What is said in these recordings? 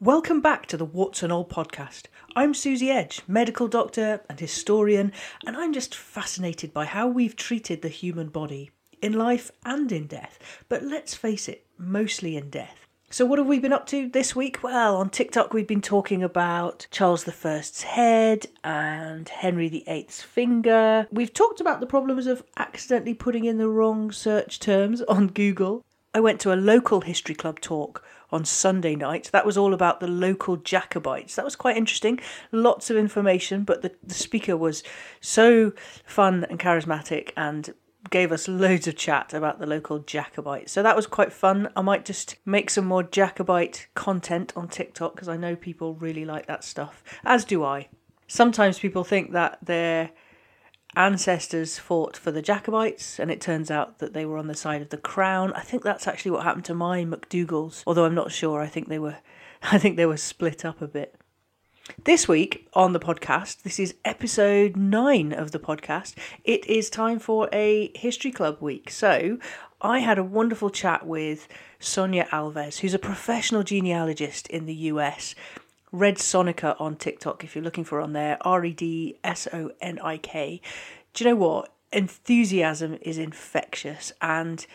Welcome back to the What's an Old Podcast. I'm Susie Edge, medical doctor and historian, and I'm just fascinated by how we've treated the human body, in life and in death, but let's face it, mostly in death. So what have we been up to this week? Well, on TikTok we've been talking about Charles I's head and Henry VIII's finger. We've talked about the problems of accidentally putting in the wrong search terms on Google. I went to a local history club talk on Sunday night. That was all about the local Jacobites. That was quite interesting. Lots of information, but the speaker was so fun and charismatic and gave us loads of chat about the local Jacobites. So that was quite fun. I might just make some more Jacobite content on TikTok because I know people really like that stuff, as do I. Sometimes people think that their ancestors fought for the Jacobites and it turns out that they were on the side of the crown. I think that's actually what happened to my MacDougals, although I'm not sure. I think they were split up a bit. This week on the podcast, this is episode 9 of the podcast, it is time for a History Club week. So I had a wonderful chat with Sonia Alves, who's a professional genealogist in the US. Red Sonika on TikTok, if you're looking for on there, RedSonik. Do you know what? Enthusiasm is infectious and...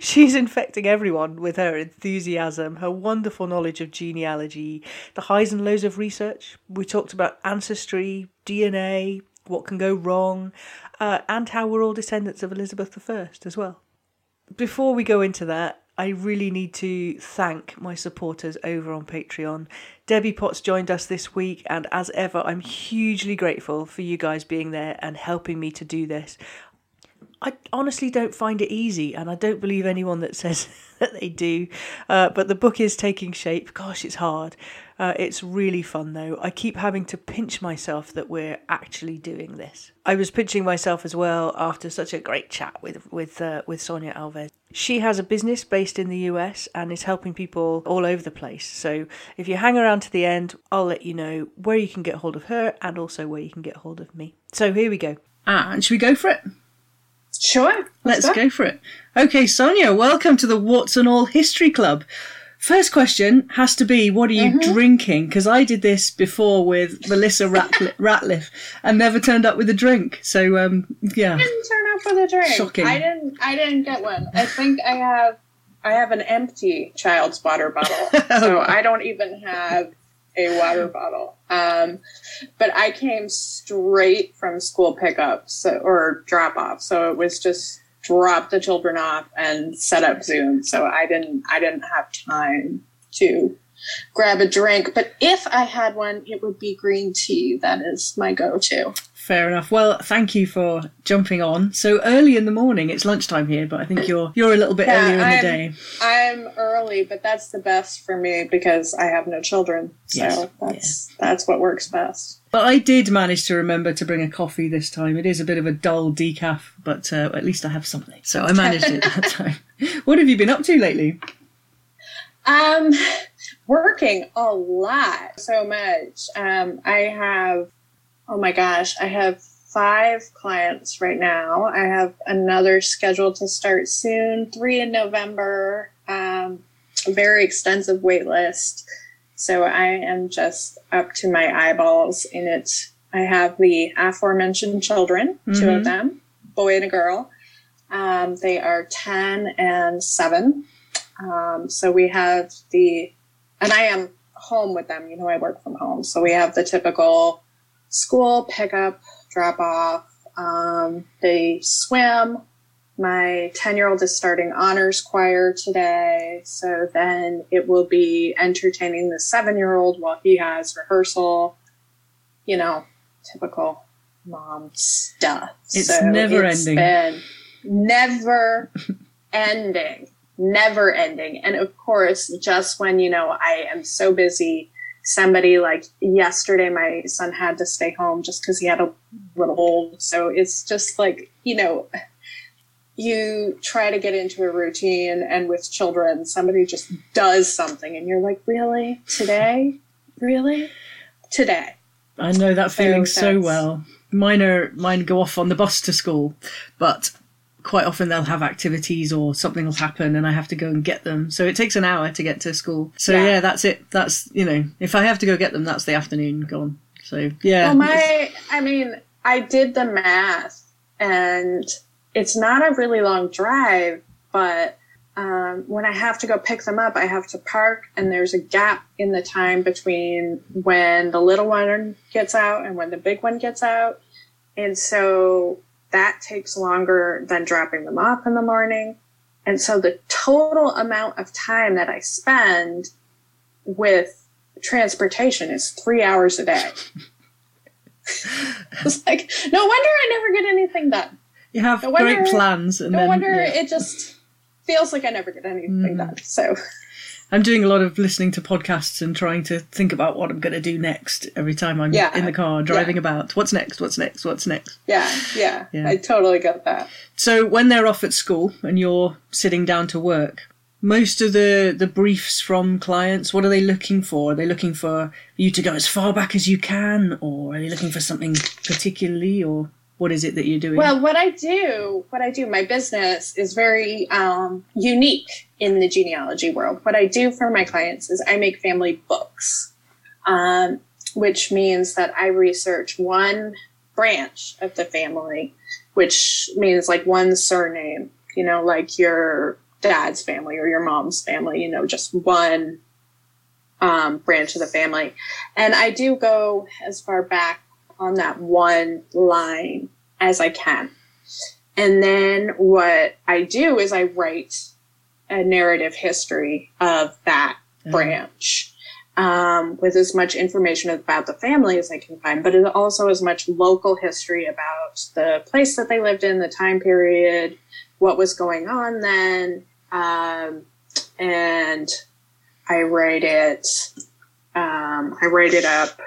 she's infecting everyone with her enthusiasm, her wonderful knowledge of genealogy, the highs and lows of research. We talked about ancestry, DNA, what can go wrong, and how we're all descendants of Elizabeth I as well. Before we go into that, I really need to thank my supporters over on Patreon. Debbie Potts joined us this week, and as ever, I'm hugely grateful for you guys being there and helping me to do this. I honestly don't find it easy, and I don't believe anyone that says that they do, but the book is taking shape. Gosh, it's hard. It's really fun, though. I keep having to pinch myself that we're actually doing this. I was pinching myself as well after such a great chat with Sonia Alves. She has a business based in the US and is helping people all over the place. So if you hang around to the end, I'll let you know where you can get hold of her and also where you can get hold of me. So here we go. And should we go for it? Sure. Let's go for it. Okay, Sonia, welcome to the What's an All History Club. First question has to be, what are you drinking? Because I did this before with Melissa Ratliff and never turned up with a drink. So, yeah. I didn't turn up with a drink. Shocking. I didn't get one. I think I have an empty child's water bottle. So I don't even have a water bottle. But I came straight from school pickup or drop off. So it was just drop the children off and set up Zoom. So I didn't have time to grab a drink. But if I had one, it would be green tea. That is my go-to. Fair enough. Well, thank you for jumping on so early in the morning. It's lunchtime here, but I think you're a little bit earlier in the day. I'm early, but that's the best for me because I have no children. So that's what works best. But I did manage to remember to bring a coffee this time. It is a bit of a dull decaf, but at least I have something. So I managed it that time. What have you been up to lately? Working a lot, so much. I have 5 clients right now. I have another scheduled to start soon, 3 in November, a very extensive wait list. So I am just up to my eyeballs in it. I have the aforementioned children, 2 of them, boy and a girl. They are 10 and 7. So we have and I am home with them. You know, I work from home. So we have the typical school pickup, drop off. They swim. My 10-year-old is starting honors choir today. So then it will be entertaining the 7-year-old while he has rehearsal. You know, typical mom stuff. It's never ending. And of course, just when, you know, I am so busy, somebody like yesterday, my son had to stay home just because he had a little cold. So it's just like, you know, you try to get into a routine and with children, somebody just does something and you're like, really? Today? Really? Today. I know that feeling so well. Mine go off on the bus to school, but quite often they'll have activities or something will happen and I have to go and get them. So it takes an hour to get to school. So yeah, that's it. That's, you know, if I have to go get them, that's the afternoon gone. So yeah. Well, I did the math and it's not a really long drive, but when I have to go pick them up, I have to park and there's a gap in the time between when the little one gets out and when the big one gets out. And so that takes longer than dropping them off in the morning. And so the total amount of time that I spend with transportation is 3 hours a day. It's like, no wonder I never get anything done. You have great plans. And it just feels like I never get anything done. So I'm doing a lot of listening to podcasts and trying to think about what I'm going to do next every time I'm in the car driving about. What's next? What's next? What's next? Yeah. I totally get that. So when they're off at school and you're sitting down to work, most of the briefs from clients, what are they looking for? Are they looking for you to go as far back as you can, or are they looking for something particularly, or what is it that you're doing? Well, what I do, my business is very unique in the genealogy world. What I do for my clients is I make family books, which means that I research one branch of the family, which means like one surname, you know, like your dad's family or your mom's family, you know, just one branch of the family. And I do go as far back on that one line as I can. And then what I do is I write a narrative history of that branch with as much information about the family as I can find, but also as much local history about the place that they lived in, the time period, what was going on then, and I write it up.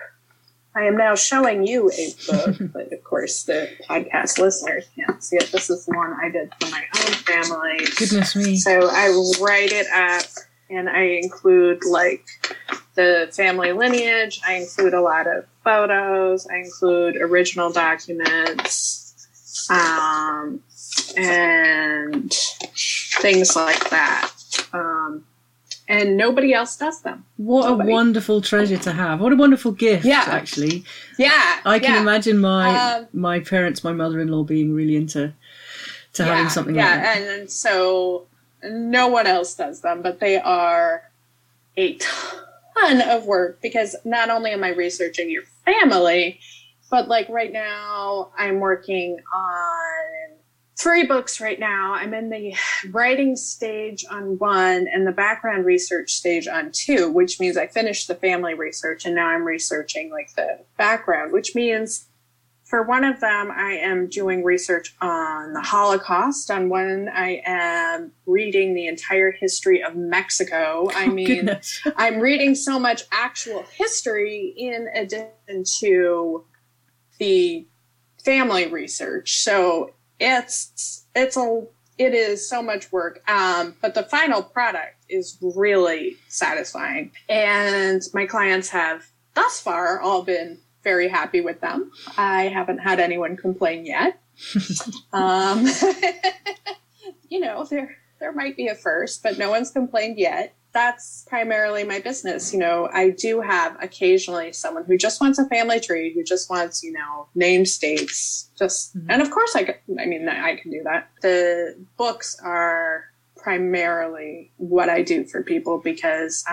I am now showing you a book, but of course the podcast listeners can't see it. This is the one I did for my own family. Goodness me. So I write it up and I include like the family lineage. I include a lot of photos. I include original documents, and things like that. And nobody else does them. What a wonderful treasure to have. What a wonderful gift, actually. Yeah. I can imagine my parents, my mother-in-law being really into having something like that. Yeah, and so no one else does them, but they are a ton of work because not only am I researching your family, but like right now I'm working on 3 books right now. I'm in the writing stage on 1 and the background research stage on 2, which means I finished the family research and now I'm researching like the background, which means for one of them, I am doing research on the Holocaust. On one, I am reading the entire history of Mexico. I'm reading so much actual history in addition to the family research. So it is so much work, but the final product is really satisfying. And my clients have thus far all been very happy with them. I haven't had anyone complain yet. You know, there might be a first, but no one's complained yet. That's primarily my business. You know, I do have occasionally someone who just wants a family tree, who just wants, you know, name states, just, and of course I can do that. The books are primarily what I do for people because,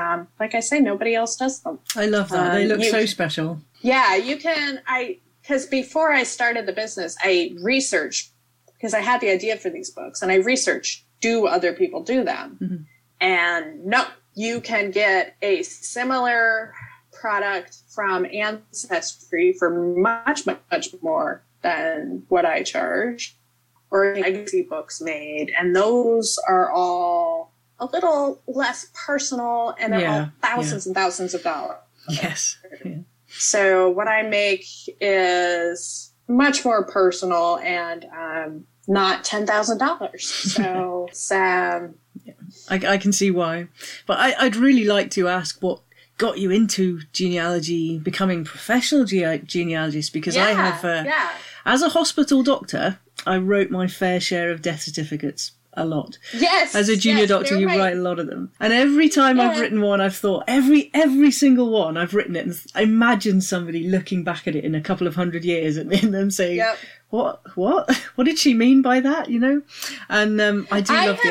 like I say, nobody else does them. I love that. They look so special. Yeah, because before I started the business, I researched, because I had the idea for these books and I researched, do other people do them? Mm-hmm. And no, you can get a similar product from Ancestry for much, much, much more than what I charge. Or legacy books made. And those are all a little less personal and they're all thousands and thousands of dollars. Yes. Yeah. So what I make is much more personal and not $10,000. So it's... I can see why, but I'd really like to ask what got you into genealogy, becoming professional genealogists, because I have, as a hospital doctor, I wrote my fair share of death certificates. A lot. Yes. As a junior doctor, you write a lot of them. And every time I've written one, I've thought, every single one, I've written it. And I imagine somebody looking back at it in a couple of 100 years and them saying, what did she mean by that? You know? And I have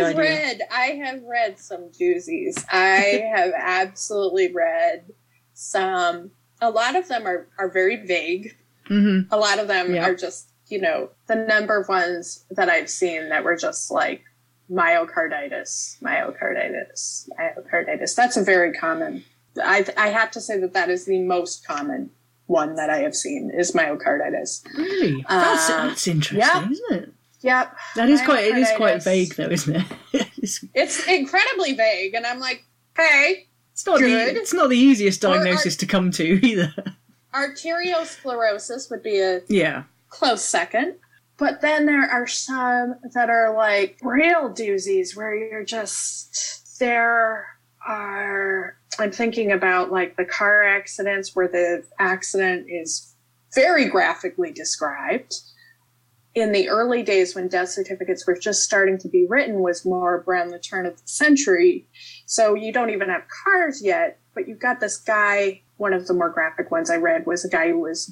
read some doozies. I have absolutely read some. A lot of them are very vague. Mm-hmm. A lot of them are just, you know, the number of ones that I've seen that were just like myocarditis. That's a very common. I have to say that is the most common one that I have seen is myocarditis. Really? That's interesting, isn't it? Yep. It is quite vague though, isn't it? It's incredibly vague. And I'm like, hey, it's not the easiest diagnosis to come to either. Arteriosclerosis would be a... Yeah. Close second. But then there are some that are like real doozies where you're just, I'm thinking about like the car accidents where the accident is very graphically described. In the early days when death certificates were just starting to be written was more around the turn of the century. So you don't even have cars yet, but you've got this guy, one of the more graphic ones I read was a guy who was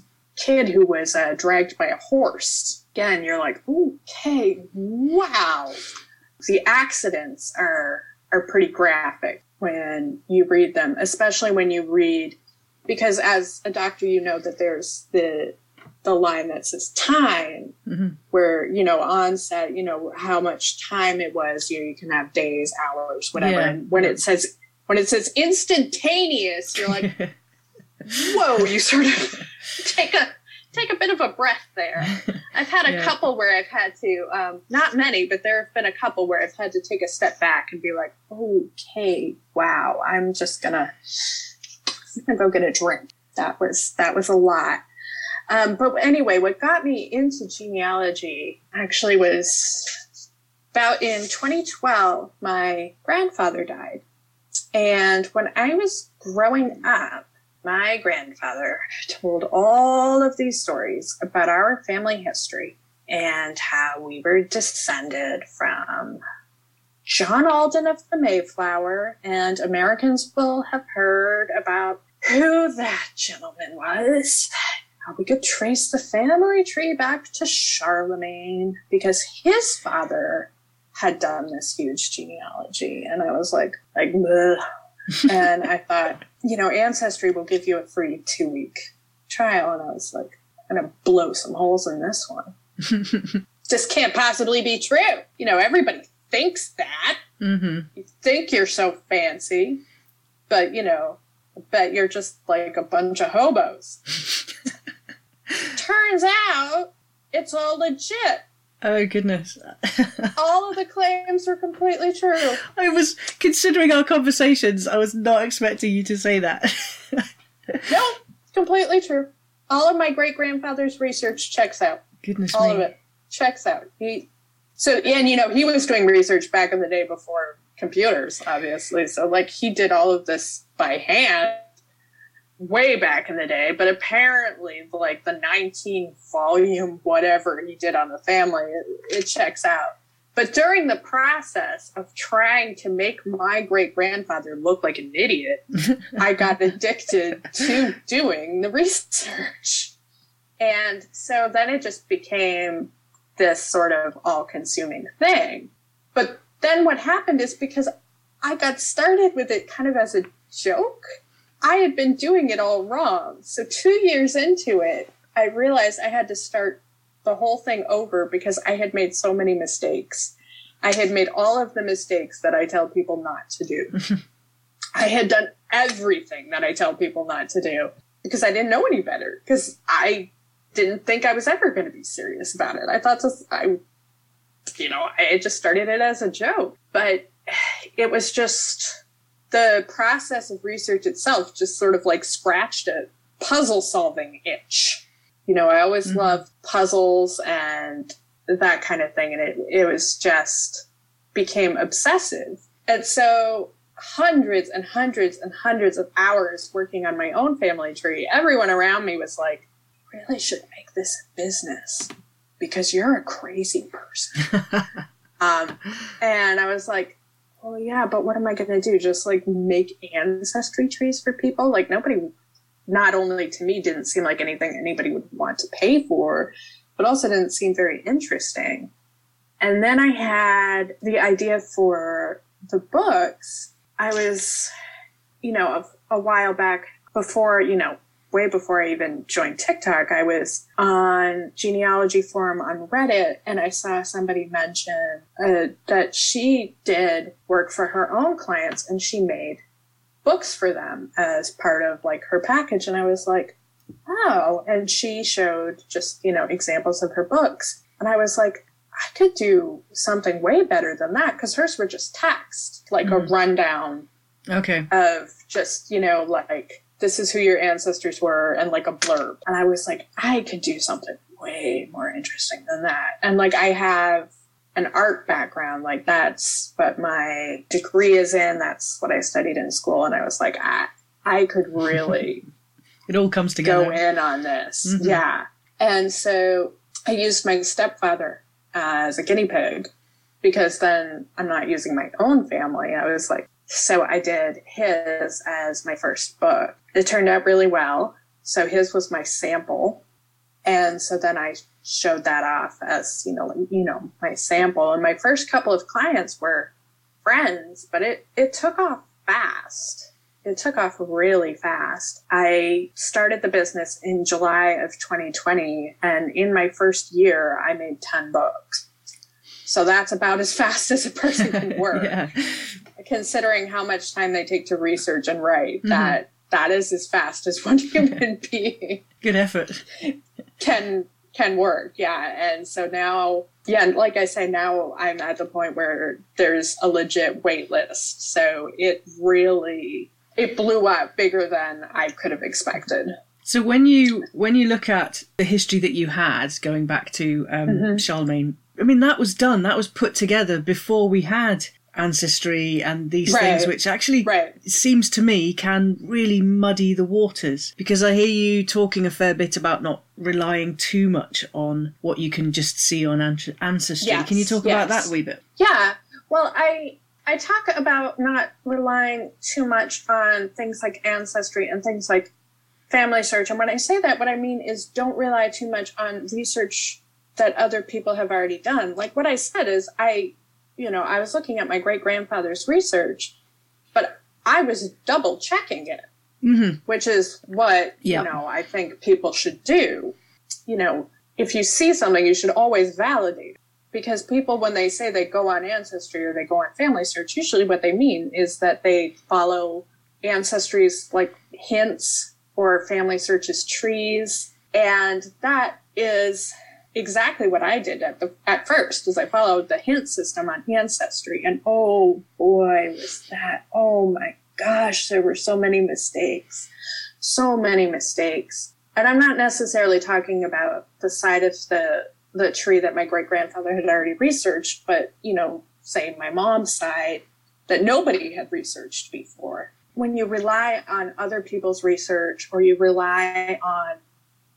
dragged by a horse. Again, you're like, okay, wow. The accidents are pretty graphic when you read them, especially when you read, because as a doctor, you know that there's the line that says time, mm-hmm. where, you know, onset, you know, how much time it was, you can have days, hours, whatever. Yeah. And when it says instantaneous, you're like, whoa, you sort of... Take a bit of a breath there. I've had a couple where I've had to, not many, but there have been a couple where I've had to take a step back and be like, okay, wow, I'm just gonna go get a drink. That was a lot. But anyway, what got me into genealogy actually was about in 2012, my grandfather died. And when I was growing up, my grandfather told all of these stories about our family history and how we were descended from John Alden of the Mayflower, and Americans will have heard about who that gentleman was, how we could trace the family tree back to Charlemagne because his father had done this huge genealogy. And I was like, bleh. And I thought, you know, Ancestry will give you a free 2-week trial. And I was like, I'm going to blow some holes in this one. This can't possibly be true. You know, everybody thinks that. Mm-hmm. You think you're so fancy, but, you know, I bet you're just like a bunch of hobos. Turns out it's all legit. Oh, goodness. All of the claims were completely true. I was, considering our conversations, I was not expecting you to say that. Nope, completely true. All of my great-grandfather's research checks out. Goodness me. All of it checks out. And, you know, he was doing research back in the day before computers, obviously. So, like, he did all of this by hand way back in the day, but apparently like the 19-volume whatever he did on the family, it checks out. But during the process of trying to make my great-grandfather look like an idiot, I got addicted to doing the research. And so then it just became this sort of all-consuming thing. But then what happened is because I got started with it kind of as a joke, I had been doing it all wrong. So 2 years into it, I realized I had to start the whole thing over because I had made so many mistakes. I had made all of the mistakes that I tell people not to do. I had done everything that I tell people not to do because I didn't know any better, because I didn't think I was ever going to be serious about it. I thought I just started it as a joke, but it was just... The process of research itself just sort of like scratched a puzzle-solving itch. You know, I always loved puzzles and that kind of thing. And it was just became obsessive. And so hundreds and hundreds and hundreds of hours working on my own family tree, everyone around me was like, really should make this a business. because you're a crazy person. And I was like, well, yeah, but what am I going to do? Just like make ancestry trees for people? Like nobody, not only to me, didn't seem like anything anybody would want to pay for, but also didn't seem very interesting. And then I had the idea for the books. I was, you know, a while back before, you know, way before I even joined TikTok, I was on genealogy forum on Reddit, and I saw somebody mention that she did work for her own clients, and she made books for them as part of like her package. And I was like, oh, and she showed just, you know, examples of her books. And I was like, I could do something way better than that, because hers were just text, like a rundown of just, you know, like, this is who your ancestors were, and like a blurb. And I was like, I could do something way more interesting than that. And like, I have an art background, like that's what my degree is in. That's what I studied in school. And I was like, I could really, it all comes together. Go in on this. Mm-hmm. Yeah. And so I used my stepfather as a guinea pig, because then I'm not using my own family. I was like, so I did his as my first book. It turned out really well. So his was my sample. And so then I showed that off as, you know, my sample. And my first couple of clients were friends, but it took off fast. It took off really fast. I started the business in July of 2020. And in my first year, I made 10 books. So that's about as fast as a person can work. Yeah. Considering how much time they take to research and write, that is as fast as one human being. Good effort. Can work, yeah. And so now, yeah, like I say, now I'm at the point where there's a legit wait list. So it really, it blew up bigger than I could have expected. So when you look at the history that you had, going back to Charlemagne, I mean, that was done, that was put together before we had Ancestry and these things, which actually seems to me can really muddy the waters, because I hear you talking a fair bit about not relying too much on what you can just see on Ancestry. Yes, can you talk about that a wee bit? Yeah. Well, I talk about not relying too much on things like Ancestry and things like FamilySearch. And when I say that, what I mean is don't rely too much on research that other people have already done. Like what I said is I was looking at my great-grandfather's research, but I was double-checking it, which is what, I think people should do. You know, if you see something, you should always validate it. Because people, when they say they go on Ancestry or they go on FamilySearch, usually what they mean is that they follow Ancestry's, like, hints or FamilySearch's trees. And that is exactly what I did at first, is I followed the hint system on Ancestry, and oh boy, was that, oh my gosh, there were so many mistakes. And I'm not necessarily talking about the side of the tree that my great-grandfather had already researched, but, you know, say my mom's side that nobody had researched before. When you rely on other people's research, or you rely on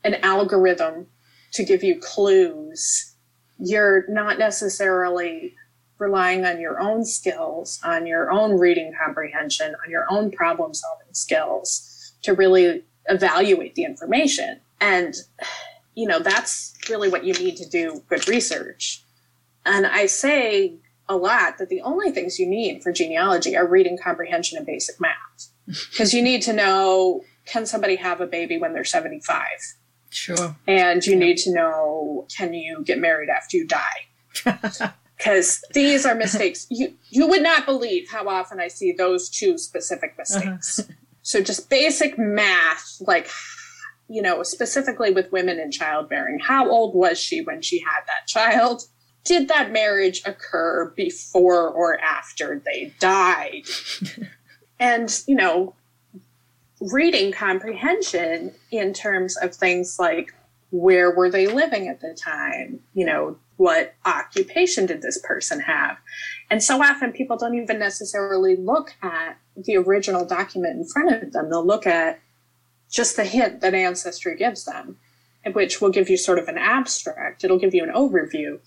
an algorithm to give you clues, you're not necessarily relying on your own skills, on your own reading comprehension, on your own problem-solving skills to really evaluate the information. And, you know, that's really what you need to do good research. And I say a lot that the only things you need for genealogy are reading comprehension and basic math, because you need to know, can somebody have a baby when they're 75? Sure. And you need to know, can you get married after you die? Because these are mistakes. You would not believe how often I see those two specific mistakes. So just basic math, like, you know, specifically with women in childbearing. How old was she when she had that child? Did that marriage occur before or after they died? And, you know, reading comprehension in terms of things like, where were they living at the time? You know, what occupation did this person have? And so often people don't even necessarily look at the original document in front of them. They'll look at just the hint that Ancestry gives them. which will give you sort of an abstract. It'll give you an overview.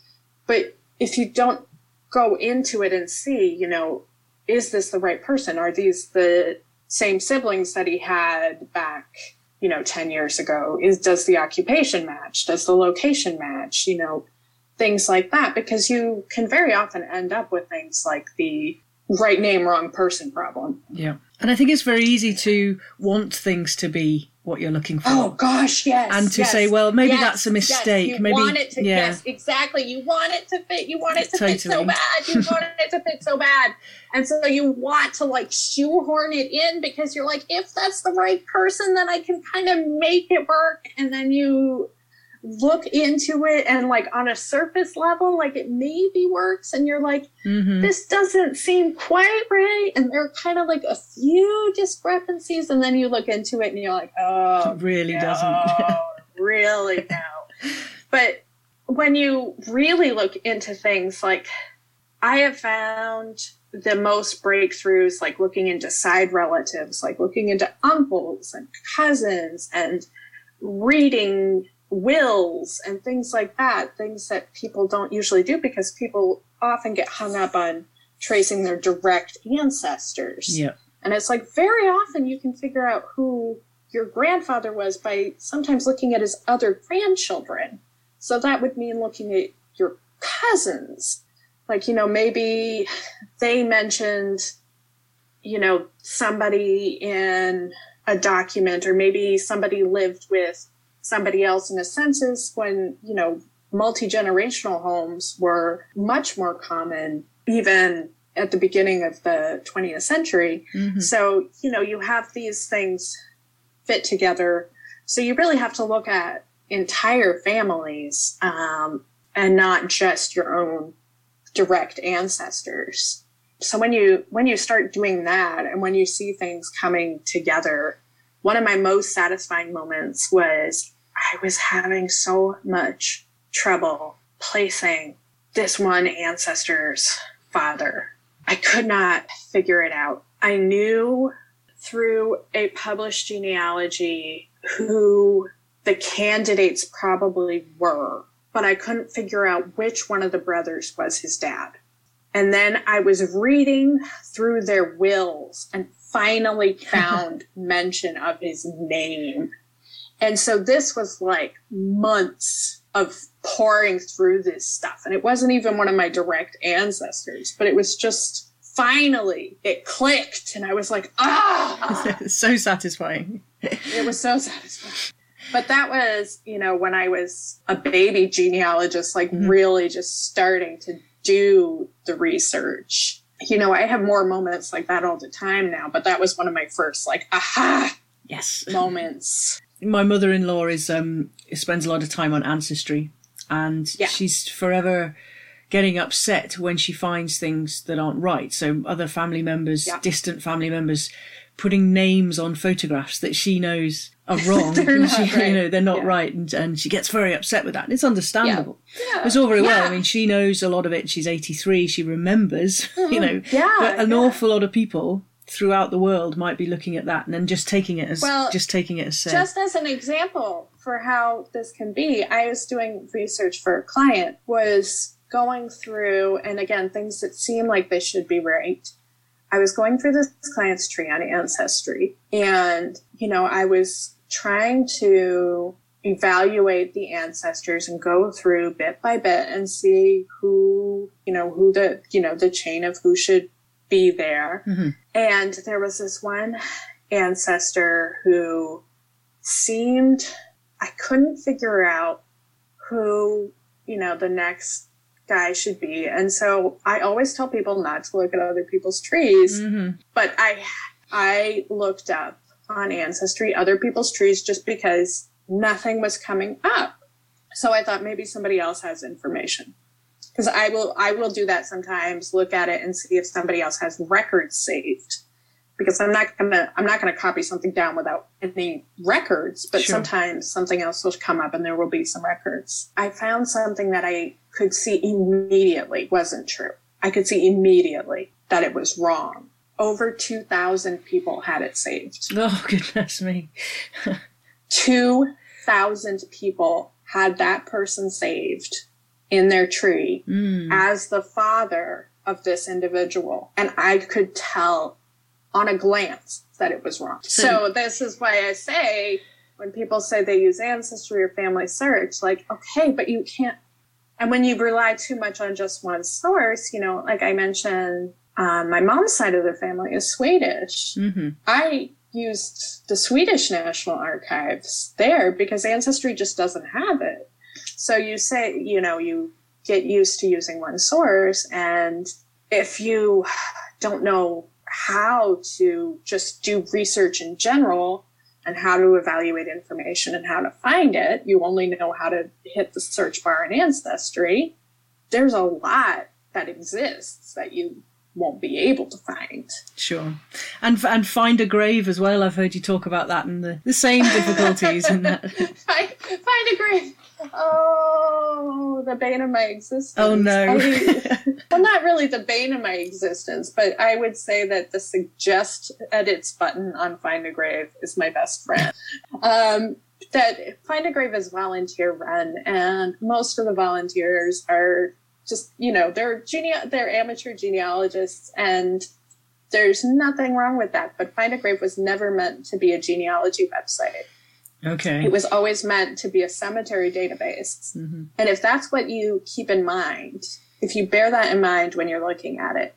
But if you don't go into it and see, you know, is this the right person? Are these the same siblings that he had back, you know, 10 years ago? Does the occupation match? Does the location match? You know, things like that, because you can very often end up with things like the right name, wrong person problem. Yeah. And I think it's very easy to want things to be what you're looking for. Oh, gosh, yes. And to say, well, maybe that's a mistake. Yes, yes, exactly. You want it to fit. You want it to fit so bad. You want it to fit so bad. And so you want to, like, shoehorn it in because you're like, if that's the right person, then I can kind of make it work. And then you look into it and, like, on a surface level, like, it maybe works. And you're like, this doesn't seem quite right. And there are kind of like a few discrepancies. And then you look into it and you're like, oh, it really doesn't. Really? No. But when you really look into things, like, I have found the most breakthroughs, like, looking into side relatives, like looking into uncles and cousins and reading wills and things like that, things that people don't usually do because people often get hung up on tracing their direct ancestors. Yeah. And it's like very often you can figure out who your grandfather was by sometimes looking at his other grandchildren. So that would mean looking at your cousins. Like, you know, maybe they mentioned, you know, somebody in a document, or maybe somebody lived with somebody else in a census when, you know, multi-generational homes were much more common even at the beginning of the 20th century. Mm-hmm. So, you know, you have these things fit together. So you really have to look at entire families and not just your own direct ancestors. So when you start doing that and when you see things coming together, one of my most satisfying moments was I was having so much trouble placing this one ancestor's father. I could not figure it out. I knew through a published genealogy who the candidates probably were, but I couldn't figure out which one of the brothers was his dad. And then I was reading through their wills and finally found mention of his name. And so this was like months of pouring through this stuff. And it wasn't even one of my direct ancestors, but it was just finally it clicked. And I was like, ah, so satisfying. It was so satisfying. But that was, you know, when I was a baby genealogist, like really just starting to do the research. You know, I have more moments like that all the time now, but that was one of my first, like, aha, yes, moments. My mother-in-law spends a lot of time on Ancestry, and she's forever getting upset when she finds things that aren't right. So other family members, distant family members, putting names on photographs that she knows are wrong. They're not right. And she gets very upset with that. And it's understandable. Yeah. Yeah. It's all very well. I mean, she knows a lot of it. She's 83. She remembers, you know. Yeah. But an awful lot of people throughout the world might be looking at that and then just taking it as, said. Just as an example for how this can be, I was doing research for a client, was going through, and again, things that seem like they should be right. I was going through this client's tree on Ancestry, and, you know, I was trying to evaluate the ancestors and go through bit by bit and see who the chain of who should be there. Mm-hmm. And there was this one ancestor who seemed, I couldn't figure out who, you know, the next guy should be. And so I always tell people not to look at other people's trees, but I looked up on Ancestry other people's trees just because nothing was coming up. So I thought maybe somebody else has information, because I will do that sometimes, look at it and see if somebody else has records saved, because I'm not gonna copy something down without any records, but sometimes something else will come up and there will be some records. I found something that I could see immediately wasn't true. I could see immediately that it was wrong. Over 2,000 people had it saved. Oh, goodness me. 2,000. 1,000 people had that person saved in their tree as the father of this individual. And I could tell on a glance that it was wrong. So this is why I say, when people say they use Ancestry or Family Search, like, okay, but you can't. And when you rely too much on just one source, you know, like I mentioned, my mom's side of the family is Swedish. Mm-hmm. I used the Swedish National Archives there because Ancestry just doesn't have it. So you say, you know, you get used to using one source. And if you don't know how to just do research in general and how to evaluate information and how to find it, you only know how to hit the search bar in Ancestry. There's a lot that exists that you won't be able to find. Sure. And Find a Grave as well. I've heard you talk about that and the same difficulties in that. Find a Grave. Oh, the bane of my existence. Oh, no. Well, not really the bane of my existence, but I would say that the suggest edits button on Find a Grave is my best friend. That Find a Grave is volunteer run, and most of the volunteers are just, you know, they're amateur genealogists, and there's nothing wrong with that. But Find a Grave was never meant to be a genealogy website. Okay. It was always meant to be a cemetery database. Mm-hmm. And if that's what you keep in mind, if you bear that in mind when you're looking at it,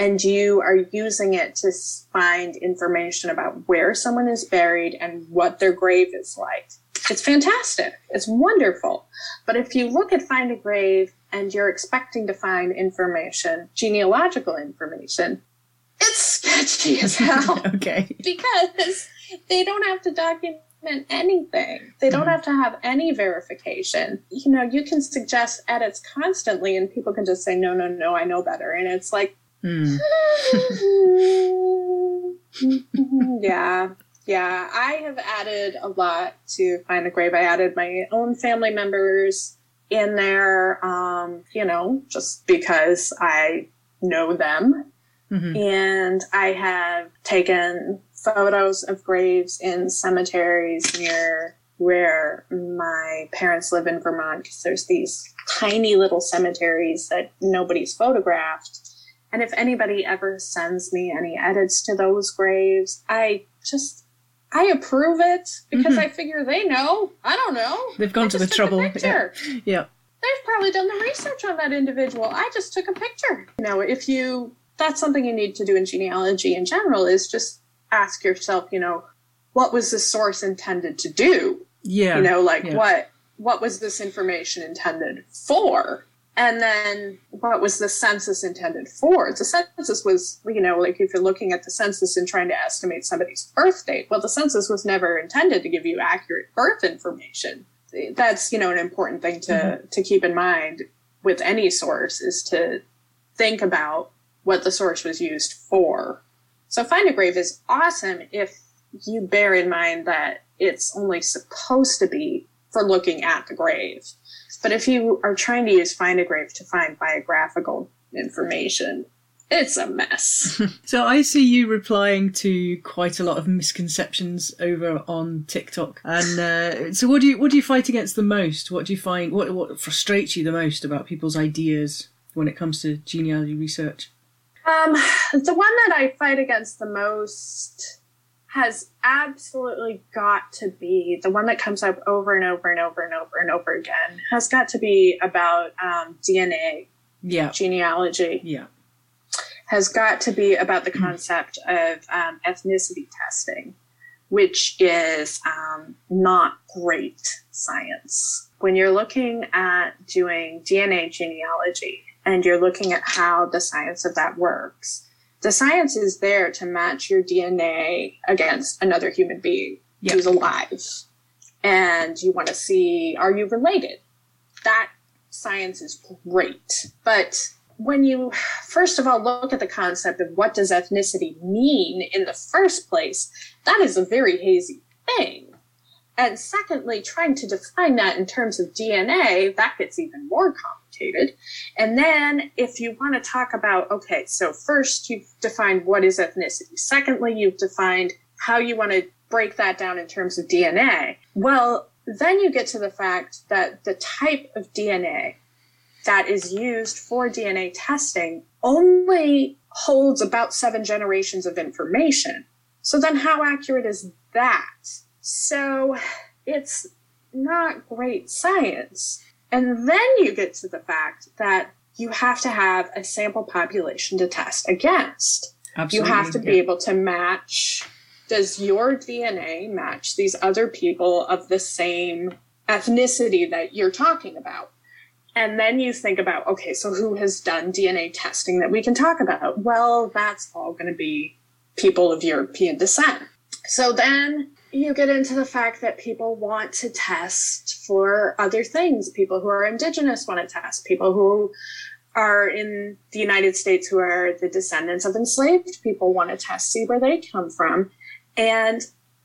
and you are using it to find information about where someone is buried and what their grave is like, it's fantastic. It's wonderful. But if you look at Find a Grave and you're expecting to find information, genealogical information, it's sketchy as hell. Okay. Because they don't have to document anything. They don't have to have any verification. You know, you can suggest edits constantly and people can just say, no, I know better. And it's like, yeah. I have added a lot to Find a Grave. I added my own family members in there, you know, just because I know them. Mm-hmm. And I have taken photos of graves in cemeteries near where my parents live in Vermont, because there's these tiny little cemeteries that nobody's photographed. And if anybody ever sends me any edits to those graves, I approve it, because I figure they know. I don't know. They've gone to the trouble. Yeah. They've probably done the research on that individual. I just took a picture. You know, that's something you need to do in genealogy in general, is just ask yourself, you know, what was the source intended to do? Yeah. You know, like what was this information intended for? And then what was the census intended for? The census was, you know, like if you're looking at the census and trying to estimate somebody's birth date, well, the census was never intended to give you accurate birth information. That's, you know, an important thing to keep in mind with any source, is to think about what the source was used for. So Find a Grave is awesome if you bear in mind that it's only supposed to be for looking at the grave. But if you are trying to use Find a Grave to find biographical information, it's a mess. So I see you replying to quite a lot of misconceptions over on TikTok. And so what do you fight against the most? What do you find, what frustrates you the most about people's ideas when it comes to genealogy research? The one that I fight against the most has absolutely got to be, the one that comes up over and over and over and over and over again, has got to be about DNA. Yeah. Genealogy. Yeah. Has got to be about the concept of ethnicity testing, which is not great science. When you're looking at doing DNA genealogy, and you're looking at how the science of that works, the science is there to match your DNA against another human being who's alive. And you want to see, are you related? That science is great. But when you, first of all, look at the concept of what does ethnicity mean in the first place, that is a very hazy thing. And secondly, trying to define that in terms of DNA, that gets even more complicated. And then if you want to talk about, okay, so first you've defined what is ethnicity. Secondly, you've defined how you want to break that down in terms of DNA. Well, Then you get to the fact that the type of DNA that is used for DNA testing only holds about 7 generations of information. So then how accurate is that? So it's not great science. And then you get to the fact that you have to have a sample population to test against. Absolutely. You have to be able to match, does your DNA match these other people of the same ethnicity that you're talking about? And then you think about, okay, so who has done DNA testing that we can talk about? Well, that's all going to be people of European descent. So then you get into the fact that people want to test for other things. People who are indigenous want to test. People who are in the United States who are the descendants of enslaved people want to test, see where they come from. And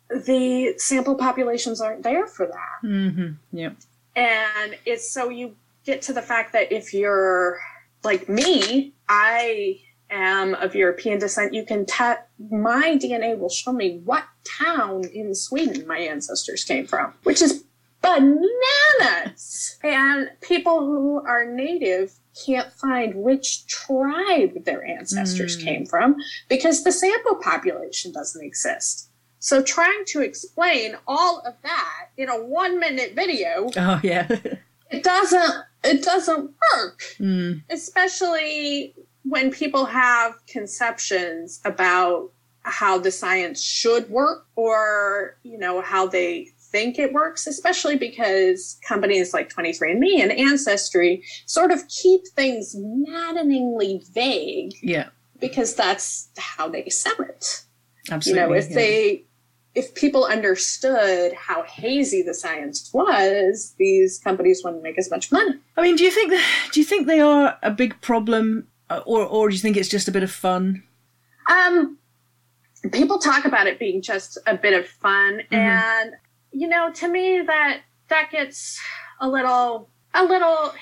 the sample populations aren't there for that. Mm-hmm. Yep. And it's so you get to the fact that if you're like me, I am of European descent, you can my DNA will show me what town in Sweden my ancestors came from, which is bananas. And people who are native can't find which tribe their ancestors came from because the sample population doesn't exist. So trying to explain all of that in a 1-minute video. Oh yeah. It doesn't work, especially when people have conceptions about how the science should work or, you know, how they think it works, especially because companies like 23andMe and Ancestry sort of keep things maddeningly vague. Yeah. Because that's how they sell it. Absolutely. You know, if people understood how hazy the science was, these companies wouldn't make as much money. I mean, do you think they are a big problem, or do you think it's just a bit of fun? People talk about it being just a bit of fun, and you know, to me that gets a little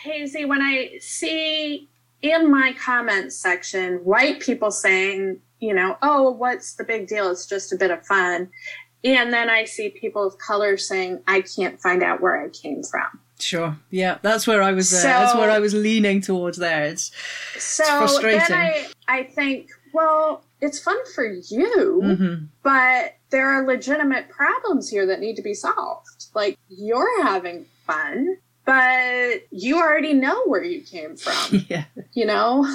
hazy when I see in my comments section white people saying, you know, oh, what's the big deal? It's just a bit of fun. And then I see people of color saying, I can't find out where I came from. Sure. Yeah, that's where I was. That's where I was leaning towards there. It's frustrating. Then I think, well, it's fun for you, but there are legitimate problems here that need to be solved. Like, you're having fun, but you already know where you came from. Yeah. You know?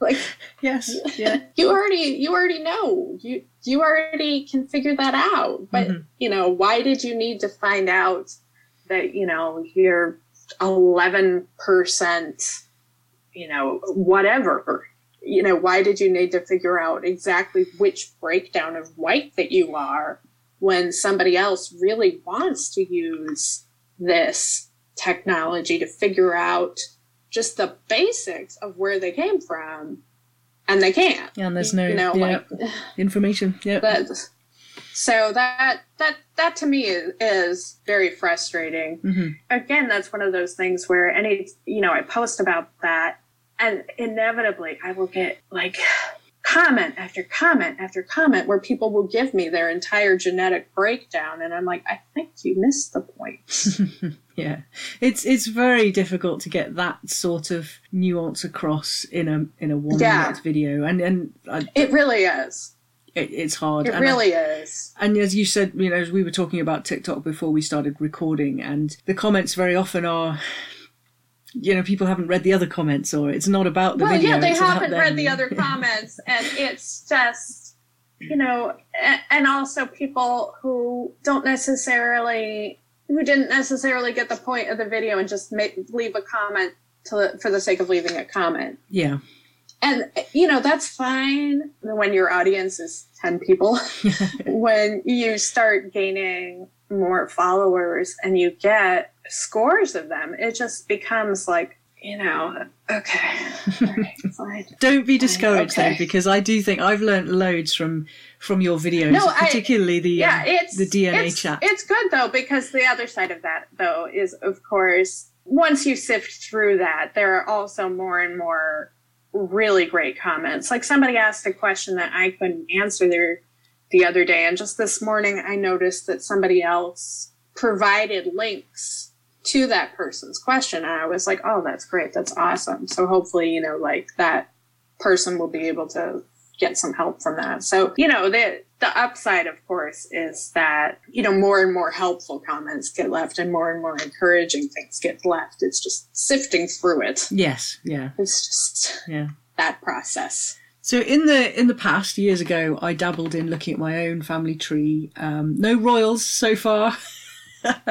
Like, yes, yeah. You already know. You already can figure that out. But, you know, why did you need to find out that, you know, you're 11%, you know, whatever? You know, why did you need to figure out exactly which breakdown of white that you are when somebody else really wants to use this technology to figure out just the basics of where they came from, and they can't. Yeah, and there's no, you know, like, information. Yeah. So that to me is very frustrating. Again, that's one of those things where I post about that, and inevitably I will get like comment after comment where people will give me their entire genetic breakdown, and I'm like, I think you missed the point. Yeah, it's very difficult to get that sort of nuance across in a 1-minute video, and it really is. It's hard. It really is. And as you said, you know, as we were talking about TikTok before we started recording, and the comments very often are, you know, people haven't read the other comments, or it's not about the video. Well, yeah, they haven't read the other comments, and it's just, you know, and also people who didn't necessarily get the point of the video and just leave a comment for the sake of leaving a comment. Yeah. And, you know, that's fine when your audience is 10 people. When you start gaining more followers and you get scores of them, it just becomes like, you know, okay, all right, fine. Don't be discouraged, though, because I do think I've learned loads from your videos, particularly the DNA chat. It's good, though, because the other side of that, though, is, of course, once you sift through that, there are also more and more really great comments. Like, somebody asked a question that I couldn't answer the other day, and just this morning I noticed that somebody else provided links to that person's question. And I was like, oh, that's great. That's awesome. So hopefully, you know, like that person will be able to get some help from that. So, you know, the upside, of course, is that, you know, more and more helpful comments get left and more encouraging things get left. It's just sifting through it. Yes. Yeah. It's just that process. So in the past, years ago, I dabbled in looking at my own family tree. No royals so far, but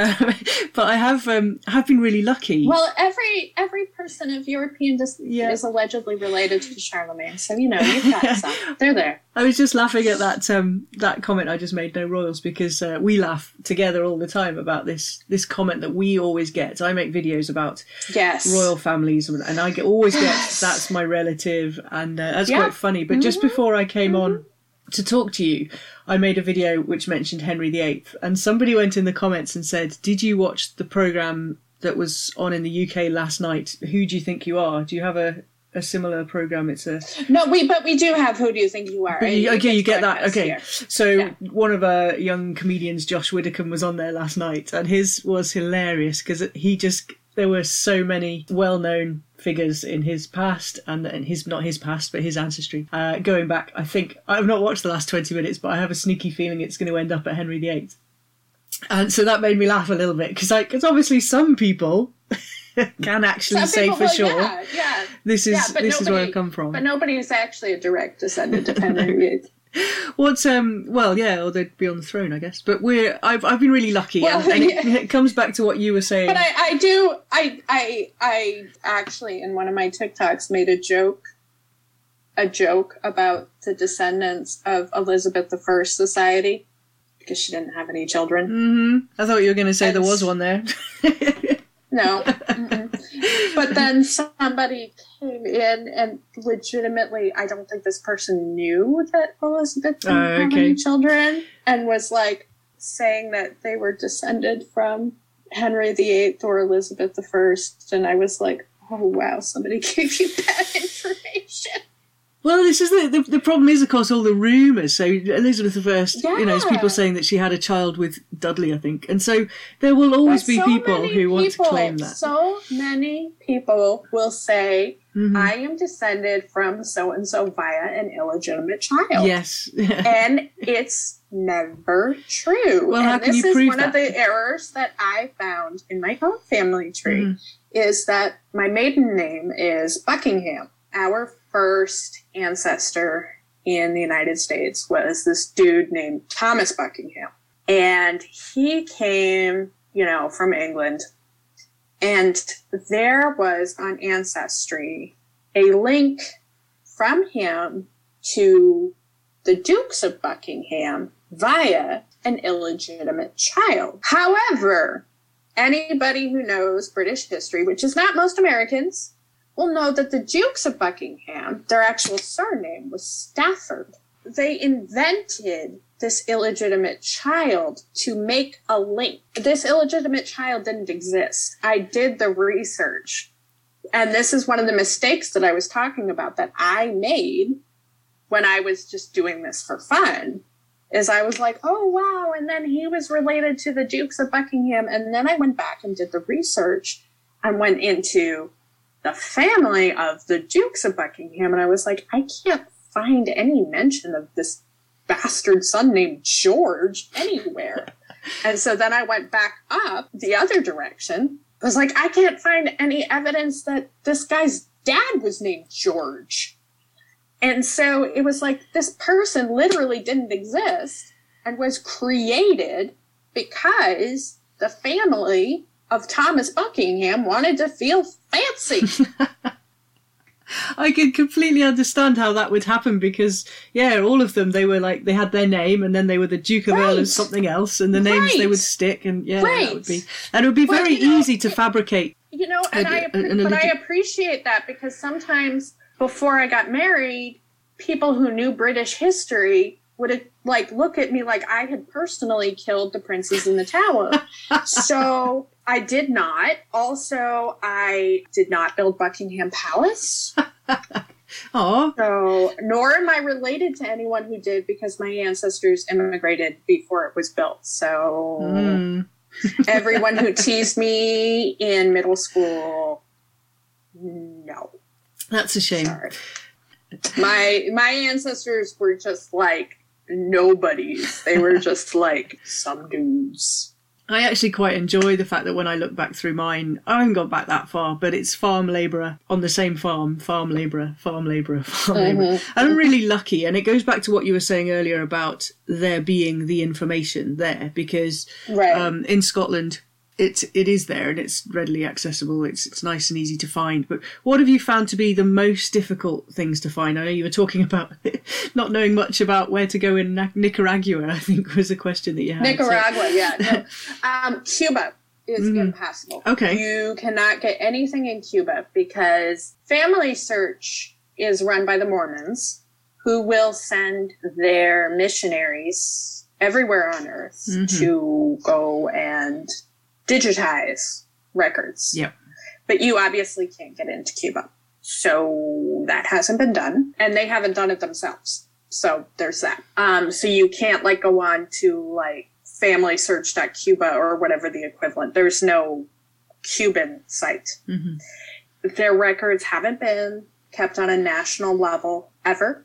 I have been really lucky. Well, every person of European descent is allegedly related to Charlemagne, so you know you've got some. They're there. I was just laughing at that comment I just made. No royals, because we laugh together all the time about this comment that we always get. I make videos about royal families, and I always get that's my relative, and that's quite funny. But just before I came on to talk to you, I made a video which mentioned Henry VIII, and somebody went in the comments and said, did you watch the programme that was on in the UK last night, Who Do You Think You Are? Do you have a similar programme? No, we do have Who Do You Think You Are. You get that. Okay. Here. So one of our young comedians, Josh Widdicombe, was on there last night, and his was hilarious because there were so many well-known figures in his past and his, not his past, but his ancestry. Going back, I think, I've not watched the last 20 minutes, but I have a sneaky feeling it's going to end up at Henry VIII. And so that made me laugh a little bit because obviously some people can actually say for sure, this is where I come from. But nobody is actually a direct descendant of Henry VIII. Or they'd be on the throne, I guess. But I've been really lucky, it comes back to what you were saying. But I actually in one of my TikToks made a joke about the Descendants of Elizabeth I Society because she didn't have any children. Mm-hmm. I thought you were going to say there was one there. No. Mm-mm. But then somebody came in and legitimately, I don't think this person knew that Elizabeth didn't have any children, and was like saying that they were descended from Henry VIII or Elizabeth I. And I was like, oh, wow, somebody gave you bad information. Well, this is the problem is, of course, all the rumours. So Elizabeth I, you know, it's people saying that she had a child with Dudley, I think. And so there will always be people who want to claim that. So many people will say, I am descended from so-and-so via an illegitimate child. Yes. And it's never true. Well, and how can you prove that? This is one of the errors that I found in my own family tree, is that my maiden name is Buckingham. Our first ancestor in the United States was this dude named Thomas Buckingham. And he came, you know, from England. And there was on Ancestry a link from him to the Dukes of Buckingham via an illegitimate child. However, anybody who knows British history, which is not most Americans, will know that the Dukes of Buckingham, their actual surname was Stafford. They invented this illegitimate child to make a link. This illegitimate child didn't exist. I did the research. And this is one of the mistakes that I was talking about that I made when I was just doing this for fun, is I was like, oh, wow. And then he was related to the Dukes of Buckingham. And then I went back and did the research and went into the family of the Dukes of Buckingham, and I was like, I can't find any mention of this bastard son named George anywhere. And so then I went back up the other direction. I was like, I can't find any evidence that this guy's dad was named George. And so it was like, this person literally didn't exist and was created because the family of Thomas Buckingham wanted to feel fancy. I could completely understand how that would happen because, yeah, all of them, they were like, they had their name and then they were the Duke of Earl of something else, and the names they would stick, and that would be, and it would be very easy to fabricate. You know, and I appreciate that because sometimes before I got married, people who knew British history would like look at me like I had personally killed the princes in the Tower. So I did not. Also, I did not build Buckingham Palace. Oh. So, nor am I related to anyone who did because my ancestors immigrated before it was built. So Everyone who teased me in middle school, no. That's a shame. Sorry. My ancestors were just like nobodies. They were just like some dudes. I actually quite enjoy the fact that when I look back through mine, I haven't gone back that far, but it's farm labourer on the same farm, farm labourer. And I'm really lucky. And it goes back to what you were saying earlier about there being the information there, because right. In Scotland, it is there and it's readily accessible. It's nice and easy to find. But what have you found to be the most difficult things to find? I know you were talking about not knowing much about where to go in Nicaragua, I think was a question that you had. Nicaragua, so. Yeah. No. Cuba is impossible. Okay. You cannot get anything in Cuba because FamilySearch is run by the Mormons, who will send their missionaries everywhere on earth to go and digitize records. Yep. But you obviously can't get into Cuba. So that hasn't been done. And they haven't done it themselves. So there's that. So you can't like go on to like FamilySearch.Cuba or whatever the equivalent. There's no Cuban site. Mm-hmm. Their records haven't been kept on a national level ever.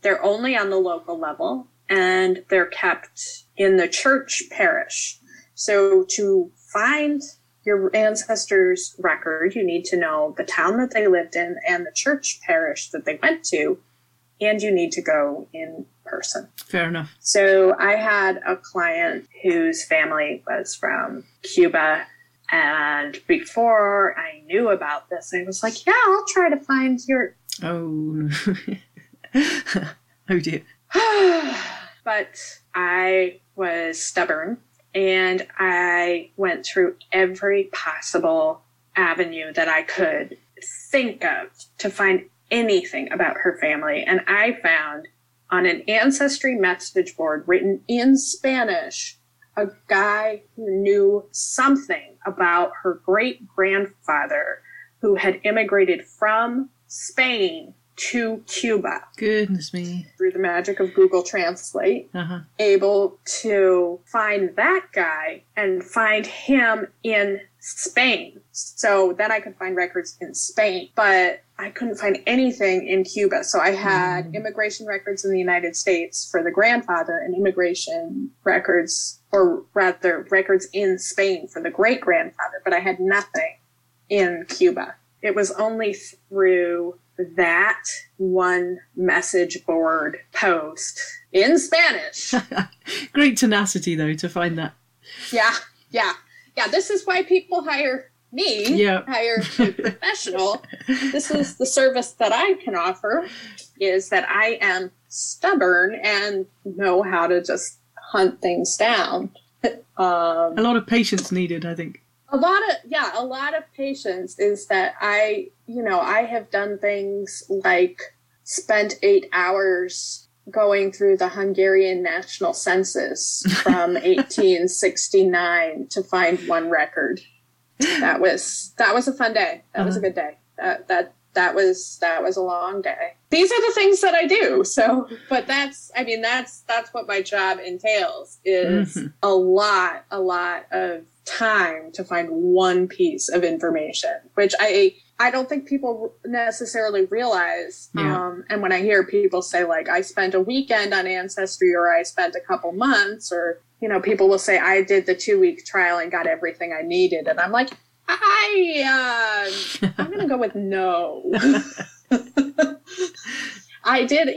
They're only on the local level. And they're kept in the church parish. So to find your ancestors' record, you need to know the town that they lived in and the church parish that they went to, and you need to go in person. Fair enough. So I had a client whose family was from Cuba, and before I knew about this, I was like, yeah, I'll try to find your... Oh, oh dear. But I was stubborn. And I went through every possible avenue that I could think of to find anything about her family. And I found on an Ancestry message board written in Spanish, a guy who knew something about her great-grandfather who had immigrated from Spain to Cuba. Goodness me. Through the magic of Google Translate, able to find that guy and find him in Spain. So then I could find records in Spain, but I couldn't find anything in Cuba. So I had immigration records in the United States for the grandfather and immigration records, or rather records in Spain for the great-grandfather, but I had nothing in Cuba. It was only through that one message board post in Spanish. Great tenacity, though, to find that. Yeah. This is why people hire me, hire a professional. This is the service that I can offer, is that I am stubborn and know how to just hunt things down. A lot of patience needed, I think. A lot of patience is that I have done things like spent 8 hours going through the Hungarian national census from 1869 to find one record. That was a fun day. That was a good day. That was a long day. These are the things that I do. So, but that's what my job entails, is a lot of time to find one piece of information, which I don't think people necessarily realize. And when I hear people say, like, I spent a weekend on Ancestry, or I spent a couple months, or, people will say, I did the 2-week trial and got everything I needed. And I'm like, I'm going to go with no. I did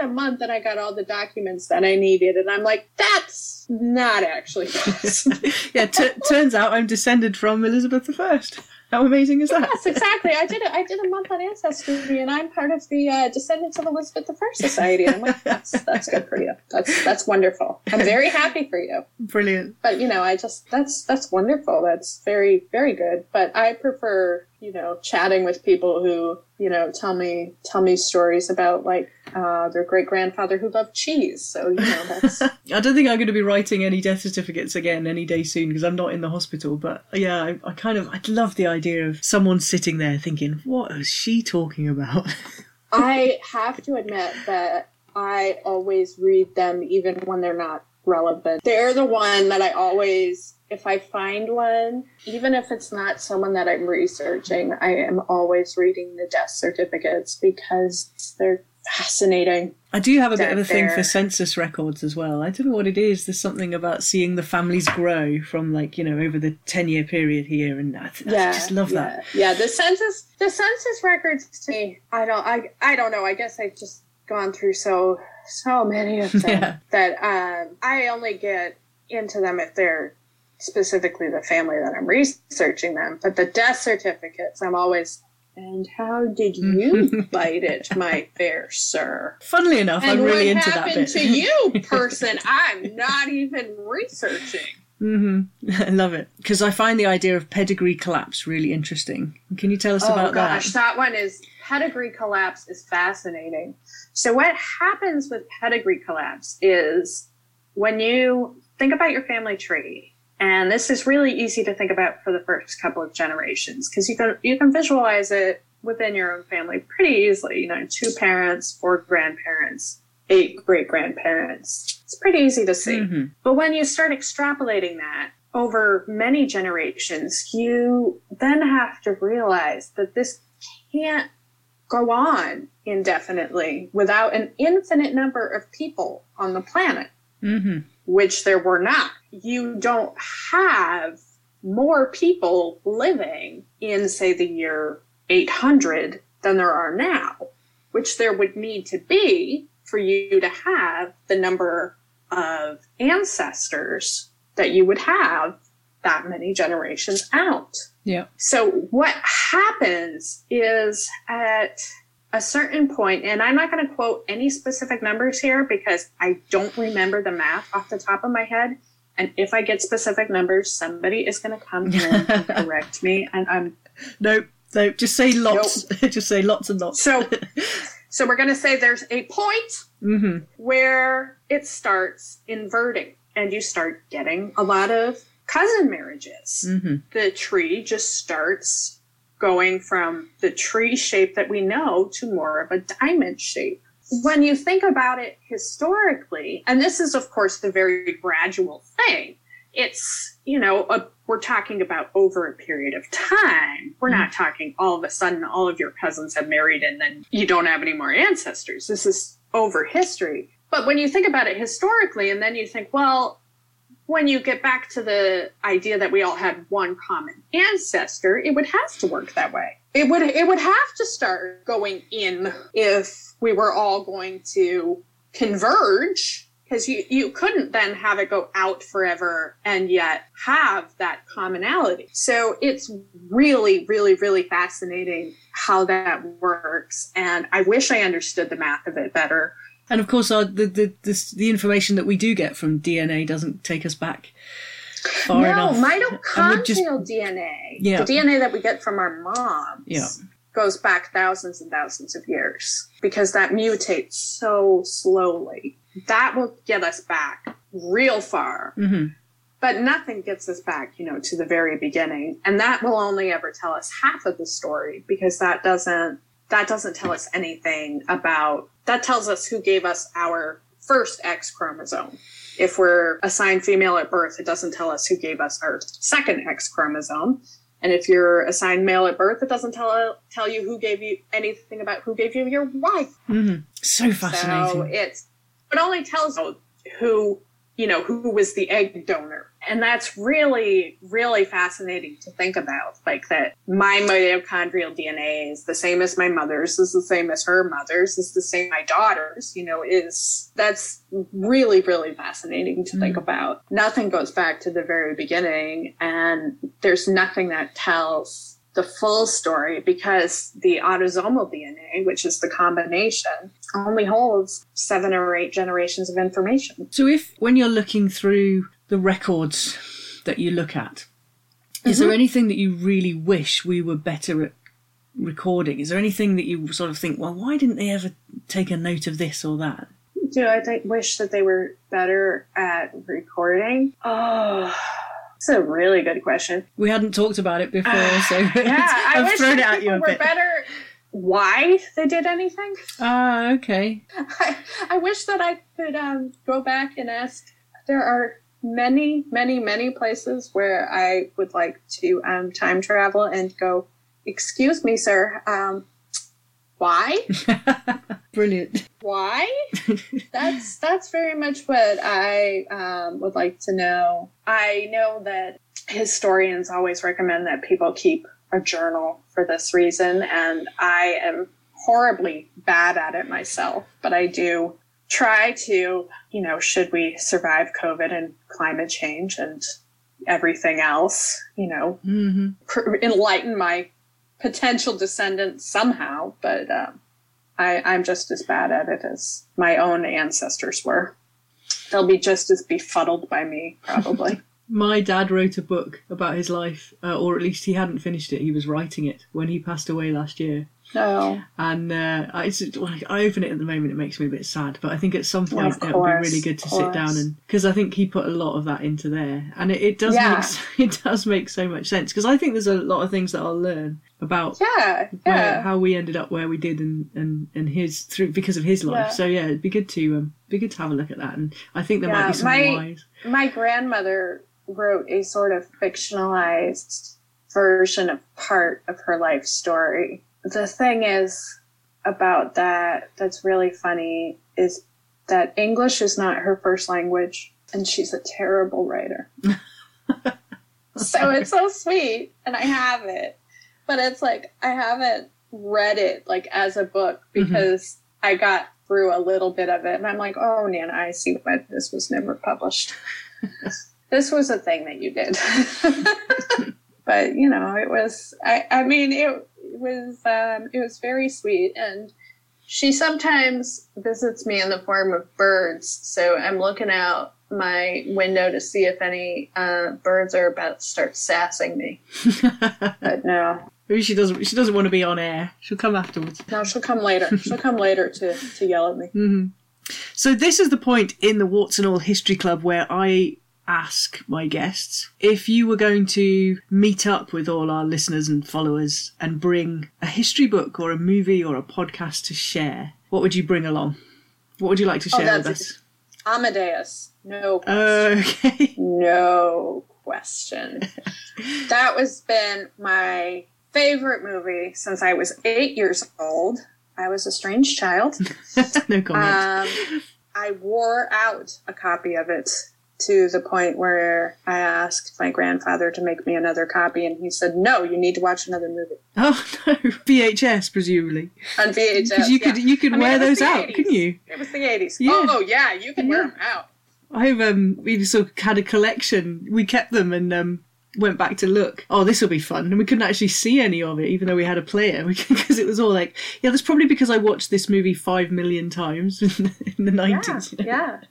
a month and I got all the documents that I needed. And I'm like, that's not actually possible. Turns out I'm descended from Elizabeth I. How amazing is that? Yes, exactly. I did a month on Ancestry, and I'm part of the Descendants of Elizabeth I Society. And I'm like, that's good for you. That's wonderful. I'm very happy for you. Brilliant. But that's wonderful. That's very, very good. But I prefer chatting with people who tell me stories about like their great grandfather who loved cheese. So that's... I don't think I'm going to be writing any death certificates again any day soon, because I'm not in the hospital. But yeah, I'd love the idea of someone sitting there thinking, what is she talking about? I have to admit that I always read them even when they're not relevant. They're the one that I always if I find one, even if it's not someone that I'm researching, I am always reading the death certificates because they're fascinating. I do have a bit of a thing for census records as well. I don't know what it is. There's something about seeing the families grow from, like, you know, over the 10-year period here, and I just love that. Yeah, the census records to me, I don't know. I guess I've just gone through so many of them that I only get into them if they're specifically the family that I'm researching them. But the death certificates, I'm always, and how did you bite it, my fair sir? Funnily enough, and I'm really into that bit. What happened to you, person? I'm not even researching. Mm-hmm. I love it. Because I find the idea of pedigree collapse really interesting. Can you tell us about that? Oh, gosh, that one is, pedigree collapse is fascinating. So what happens with pedigree collapse is when you think about your family tree, and this is really easy to think about for the first couple of generations because you can visualize it within your own family pretty easily. You know, 2 parents, 4 grandparents, 8 great-grandparents. It's pretty easy to see. Mm-hmm. But when you start extrapolating that over many generations, you then have to realize that this can't go on indefinitely without an infinite number of people on the planet. Mm-hmm. Which there were not. You don't have more people living in, say, the year 800 than there are now, which there would need to be for you to have the number of ancestors that you would have that many generations out. Yeah. So what happens is at a certain point, and I'm not going to quote any specific numbers here because I don't remember the math off the top of my head. And if I get specific numbers, somebody is going to come in and correct me. And I'm nope. Just say lots. Nope. Just say lots and lots. So we're going to say there's a point mm-hmm. where it starts inverting, and you start getting a lot of cousin marriages. Mm-hmm. The tree just starts going from the tree shape that we know to more of a diamond shape. When you think about it historically, and this is, of course, the very gradual thing, it's, you know, we're talking about over a period of time. We're not talking all of a sudden all of your cousins have married and then you don't have any more ancestors. This is over history. But when you think about it historically, and then you think, well, when you get back to the idea that we all had one common ancestor, it would have to work that way. It would have to start going in if we were all going to converge, because you couldn't then have it go out forever and yet have that commonality. So it's really, really, really fascinating how that works. And I wish I understood the math of it better. And of course, the information that we do get from DNA doesn't take us back far enough. No, mitochondrial DNA, the DNA that we get from our moms, goes back thousands and thousands of years because that mutates so slowly. That will get us back real far, mm-hmm. but nothing gets us back, you know, to the very beginning. And that will only ever tell us half of the story because that doesn't tell us anything about. That tells us who gave us our first X chromosome. If we're assigned female at birth, it doesn't tell us who gave us our second X chromosome. And if you're assigned male at birth, it doesn't tell you who gave you anything about who gave you your wife. Mm-hmm. So fascinating. So it only tells who, you know, who was the egg donor. And that's really, really fascinating to think about, like that my mitochondrial DNA is the same as my mother's, is the same as her mother's, is the same as my daughter's, you know, that's really, really fascinating to think about. Nothing goes back to the very beginning, and there's nothing that tells the full story because the autosomal DNA, which is the combination, only holds 7 or 8 generations of information. So when you're looking through the records that you look at, is there anything that you really wish we were better at recording? Is there anything that you sort of think, well, why didn't they ever take a note of this or that? Do I wish that they were better at recording? Oh, that's a really good question. We hadn't talked about it before, so I've thrown it at you a bit. Why they did anything? Ah, okay. I wish that I could go back and ask. There are many places where I would like to time travel and go, excuse me, sir, why? Brilliant. Why? That's very much what I would like to know. I know that historians always recommend that people keep a journal for this reason, and I am horribly bad at it myself, but I do try to, you know, should we survive COVID and climate change and everything else, you know, enlighten my potential descendants somehow, but I'm just as bad at it as my own ancestors were. They'll be just as befuddled by me, probably. My dad wrote a book about his life, or at least he hadn't finished it. He was writing it when he passed away last year. Oh. And I open it at the moment, it makes me a bit sad, but I think at some point it would be really good to sit down and, because I think he put a lot of that into there, and it does make so much sense, because I think there's a lot of things that I'll learn about how we ended up where we did and his through because of his life. So yeah, it'd be good to have a look at that, and I think there might be some wise. My grandmother wrote a sort of fictionalized version of part of her life story. The thing is about that that's really funny is that English is not her first language, and she's a terrible writer. So it's so sweet, and I have it. But it's like I haven't read it like as a book because I got through a little bit of it, and I'm like, oh, Nana, I see why this was never published. This was a thing that you did. But, you know, it was, it was very sweet, and she sometimes visits me in the form of birds. So I'm looking out my window to see if any birds are about to start sassing me. But no, maybe she doesn't want to be on air. She'll come afterwards. No, she'll come later. She'll come later to yell at me. Mm-hmm. So this is the point in the Warts and All History Club where I ask my guests, if you were going to meet up with all our listeners and followers and bring a history book or a movie or a podcast to share, what would you bring along? What would you like to share with us? Amadeus. No question. Okay. No question. That has been my favorite movie since I was 8 years old. I was a strange child. No comment. I wore out a copy of it to the point where I asked my grandfather to make me another copy, and he said, no, you need to watch another movie. Oh, no. VHS, presumably. On VHS, because you could wear those out, 80s. Couldn't you? It was the 80s. Yeah. Oh, yeah, you could wear them out. I've we sort of had a collection. We kept them and went back to look. Oh, this will be fun. And we couldn't actually see any of it, even though we had a player, because it was all like, yeah, that's probably because I watched this movie 5 million times in the 90s. Yeah.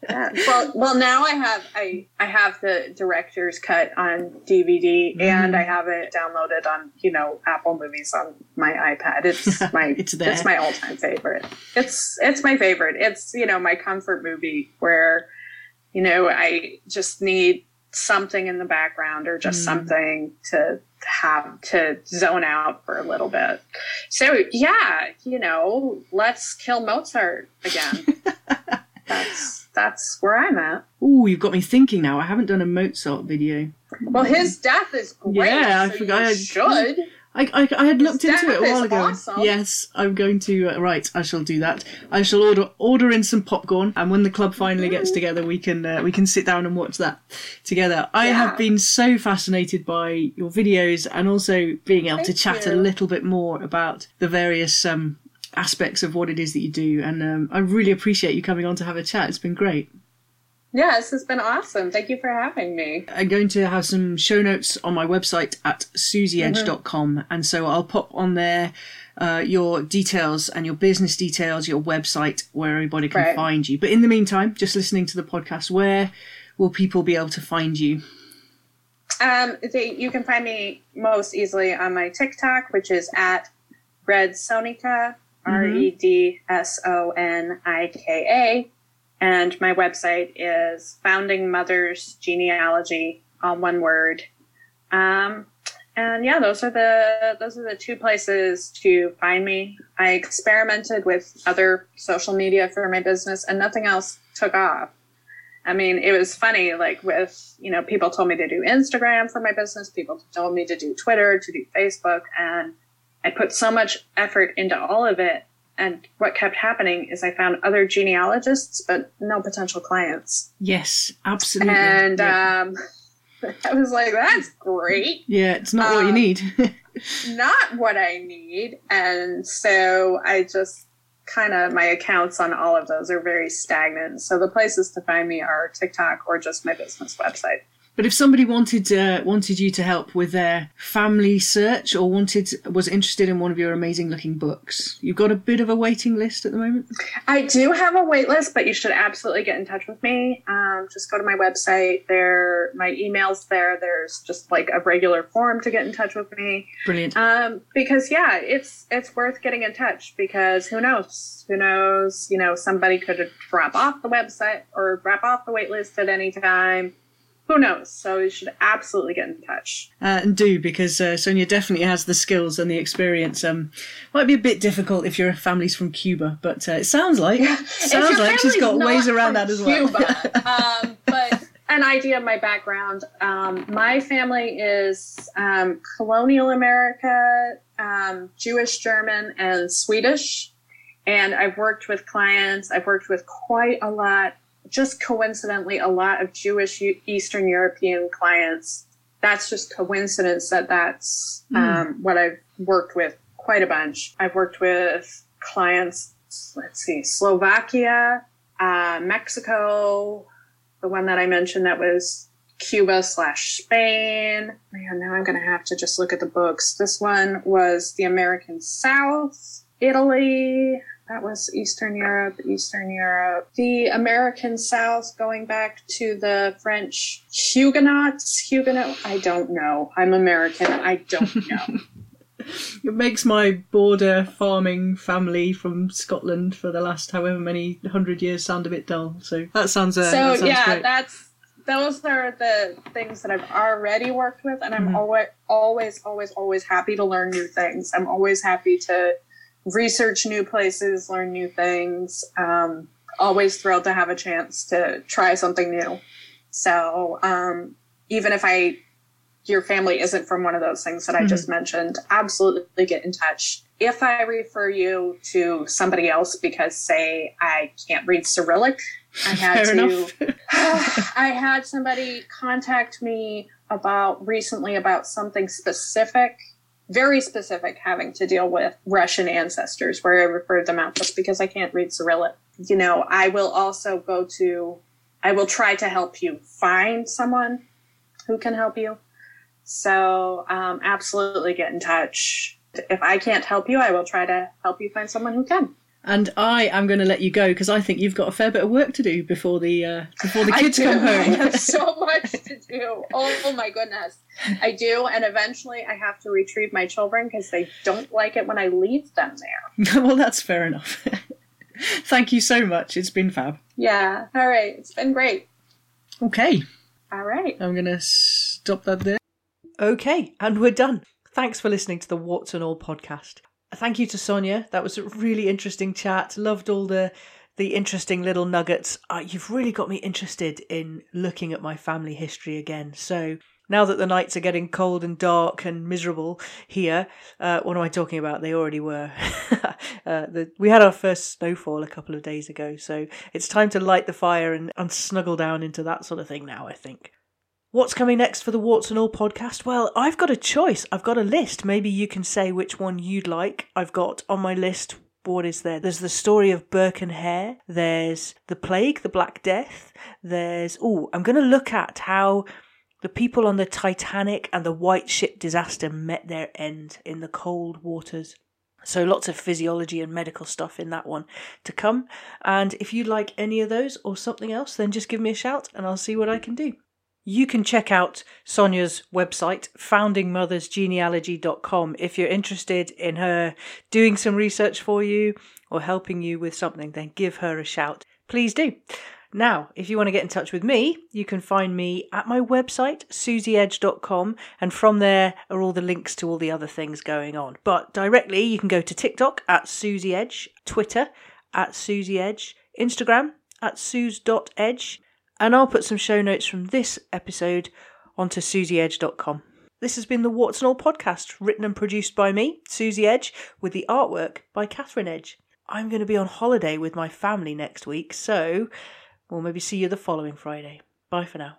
Well, now I have the director's cut on DVD, and I have it downloaded on, you know, Apple Movies on my iPad. It's my all-time favorite. It's my favorite. It's, you know, my comfort movie where, you know, I just need something in the background or just something to have to zone out for a little bit. So yeah, you know, let's kill Mozart again. that's where I'm at. Ooh, you've got me thinking now. I haven't done a Mozart video. Well, his death is great. Yeah, I forgot. I had looked into it a while ago. Awesome. Yes, I'm going to. Right, I shall do that. I shall order in some popcorn, and when the club finally gets together, we can sit down and watch that together. I have been so fascinated by your videos, and also being able to chat a little bit more about the various aspects of what it is that you do. And I really appreciate you coming on to have a chat. It's been great. Yeah, this has been awesome. Thank you for having me. I'm going to have some show notes on my website at susieedge.com. And so I'll pop on there your details and your business details, your website, where everybody can find you. But in the meantime, just listening to the podcast, where will people be able to find you? You can find me most easily on my TikTok, which is at Red Sonika, RedSonika. And my website is Founding Mothers Genealogy, all one word. And yeah, those are the two places to find me. I experimented with other social media for my business, and nothing else took off. I mean, it was funny, like with, you know, people told me to do Instagram for my business. People told me to do Twitter, to do Facebook. And I put so much effort into all of it. And what kept happening is I found other genealogists, but no potential clients. Yes, absolutely. And I was like, that's great. Yeah, it's not what you need. Not what I need. And so I just kind of, my accounts on all of those are very stagnant. So the places to find me are TikTok or just my business website. But if somebody wanted you to help with their family search or was interested in one of your amazing looking books, you've got a bit of a waiting list at the moment? I do have a wait list, but you should absolutely get in touch with me. Just go to my website. My email's there. There's just like a regular form to get in touch with me. Brilliant. Because, yeah, it's worth getting in touch because who knows? Who knows? You know, somebody could drop off the website or drop off the wait list at any time. Who knows? So you should absolutely get in touch. And do, because Sonia definitely has the skills and the experience. Might be a bit difficult if your family's from Cuba, but it sounds like she's got ways around that as well. Cuba, but an idea of my background. My family is colonial America, Jewish, German, and Swedish. And I've worked with clients. I've worked with quite a lot. Just coincidentally, a lot of Jewish Eastern European clients. That's just coincidence that's what I've worked with quite a bunch. I've worked with clients, let's see, Slovakia, Mexico, the one that I mentioned that was Cuba/Spain. Man, now I'm going to have to just look at the books. This one was the American South, Italy. That was Eastern Europe. The American South, going back to the French Huguenots. I don't know. I'm American. I don't know. It makes my border farming family from Scotland for the last however many 100 years sound a bit dull. So that sounds great. Those are the things that I've already worked with, and I'm always happy to learn new things. I'm always happy to research new places, learn new things. Always thrilled to have a chance to try something new. So even if your family isn't from one of those things that I just mentioned, absolutely get in touch. If I refer you to somebody else because, say, I can't read Cyrillic, I had somebody contact me recently about something specific. Very specific, having to deal with Russian ancestors, where I referred them out just because I can't read Cyrillic. You know, I will try to help you find someone who can help you. So absolutely get in touch. If I can't help you, I will try to help you find someone who can. And I am going to let you go because I think you've got a fair bit of work to do before the kids come home. I have so much to do. Oh my goodness. I do. And eventually I have to retrieve my children because they don't like it when I leave them there. Well, that's fair enough. Thank you so much. It's been fab. Yeah. All right. It's been great. Okay. All right. I'm going to stop that there. Okay. And we're done. Thanks for listening to the What's an Old Podcast. Thank you to Sonia. That was a really interesting chat. Loved all the interesting little nuggets. You've really got me interested in looking at my family history again. So now that the nights are getting cold and dark and miserable here, what am I talking about? They already were. We had our first snowfall a couple of days ago. So it's time to light the fire and snuggle down into that sort of thing now, I think. What's coming next for the Warts and All podcast? Well, I've got a choice. I've got a list. Maybe you can say which one you'd like. I've got on my list, what is there? There's the story of Burke and Hare. There's the plague, the Black Death. I'm going to look at how the people on the Titanic and the White Ship disaster met their end in the cold waters. So lots of physiology and medical stuff in that one to come. And if you like any of those or something else, then just give me a shout and I'll see what I can do. You can check out Sonia's website, foundingmothersgenealogy.com, if you're interested in her doing some research for you or helping you with something, then give her a shout. Please do. Now, if you want to get in touch with me, you can find me at my website, susieedge.com, and from there are all the links to all the other things going on. But directly, you can go to TikTok at Susie Edge, Twitter at Susie Edge, Instagram at suze.edge, And I'll put some show notes from this episode onto susieedge.com. This has been the What's an Old Podcast, written and produced by me, Susie Edge, with the artwork by Catherine Edge. I'm going to be on holiday with my family next week, so we'll maybe see you the following Friday. Bye for now.